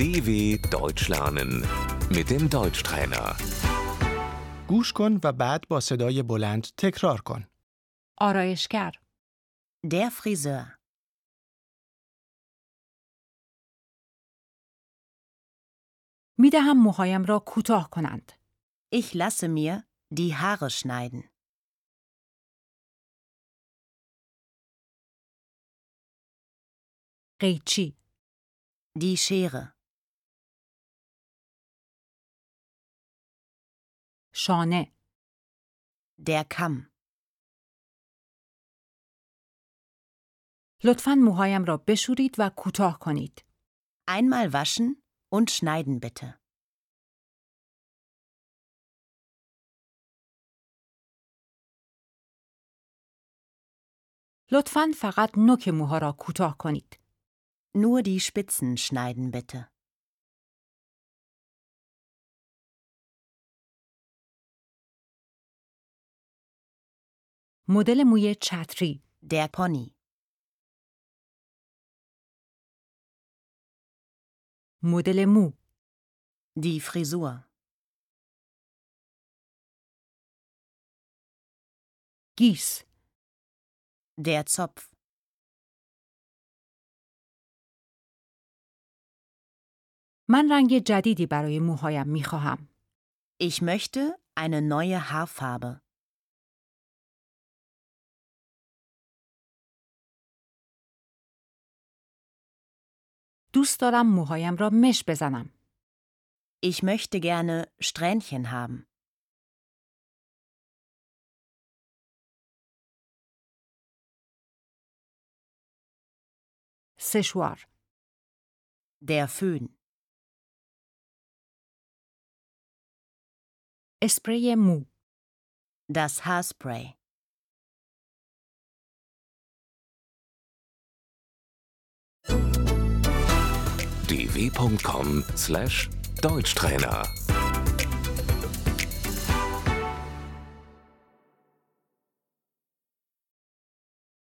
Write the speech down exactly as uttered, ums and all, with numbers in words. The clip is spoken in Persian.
D W Deutsch lernen mit dem Deutschtrainer. گوش کن و بعد با صدای بلند تکرار کن. آرایشگر. Der Friseur. می دهم موهایم را کوتاه کنند. Ich lasse mir die Haare schneiden. قیچی. Die Schere. شانه. Der Kamm. لطفاً موهایم را بشورید و کوتاه کنید. Einmal waschen und schneiden bitte. لطفاً فقط نوک موها را کوتاه کنید. Nur die Spitzen schneiden bitte. مدل موی چتری. Der Pony. مدل مو. Die Frisur. گیس. Der Zopf. من رنگ جدیدی برای موهایم می خواهم. Ich möchte eine neue Haarfarbe. دوست دارم موهایم را مش بزنم. Ich möchte gerne Strähnchen haben. سشوار. Der Föhn. اسپری مو. Das Haarspray. d w punkt com slash Deutschtrainer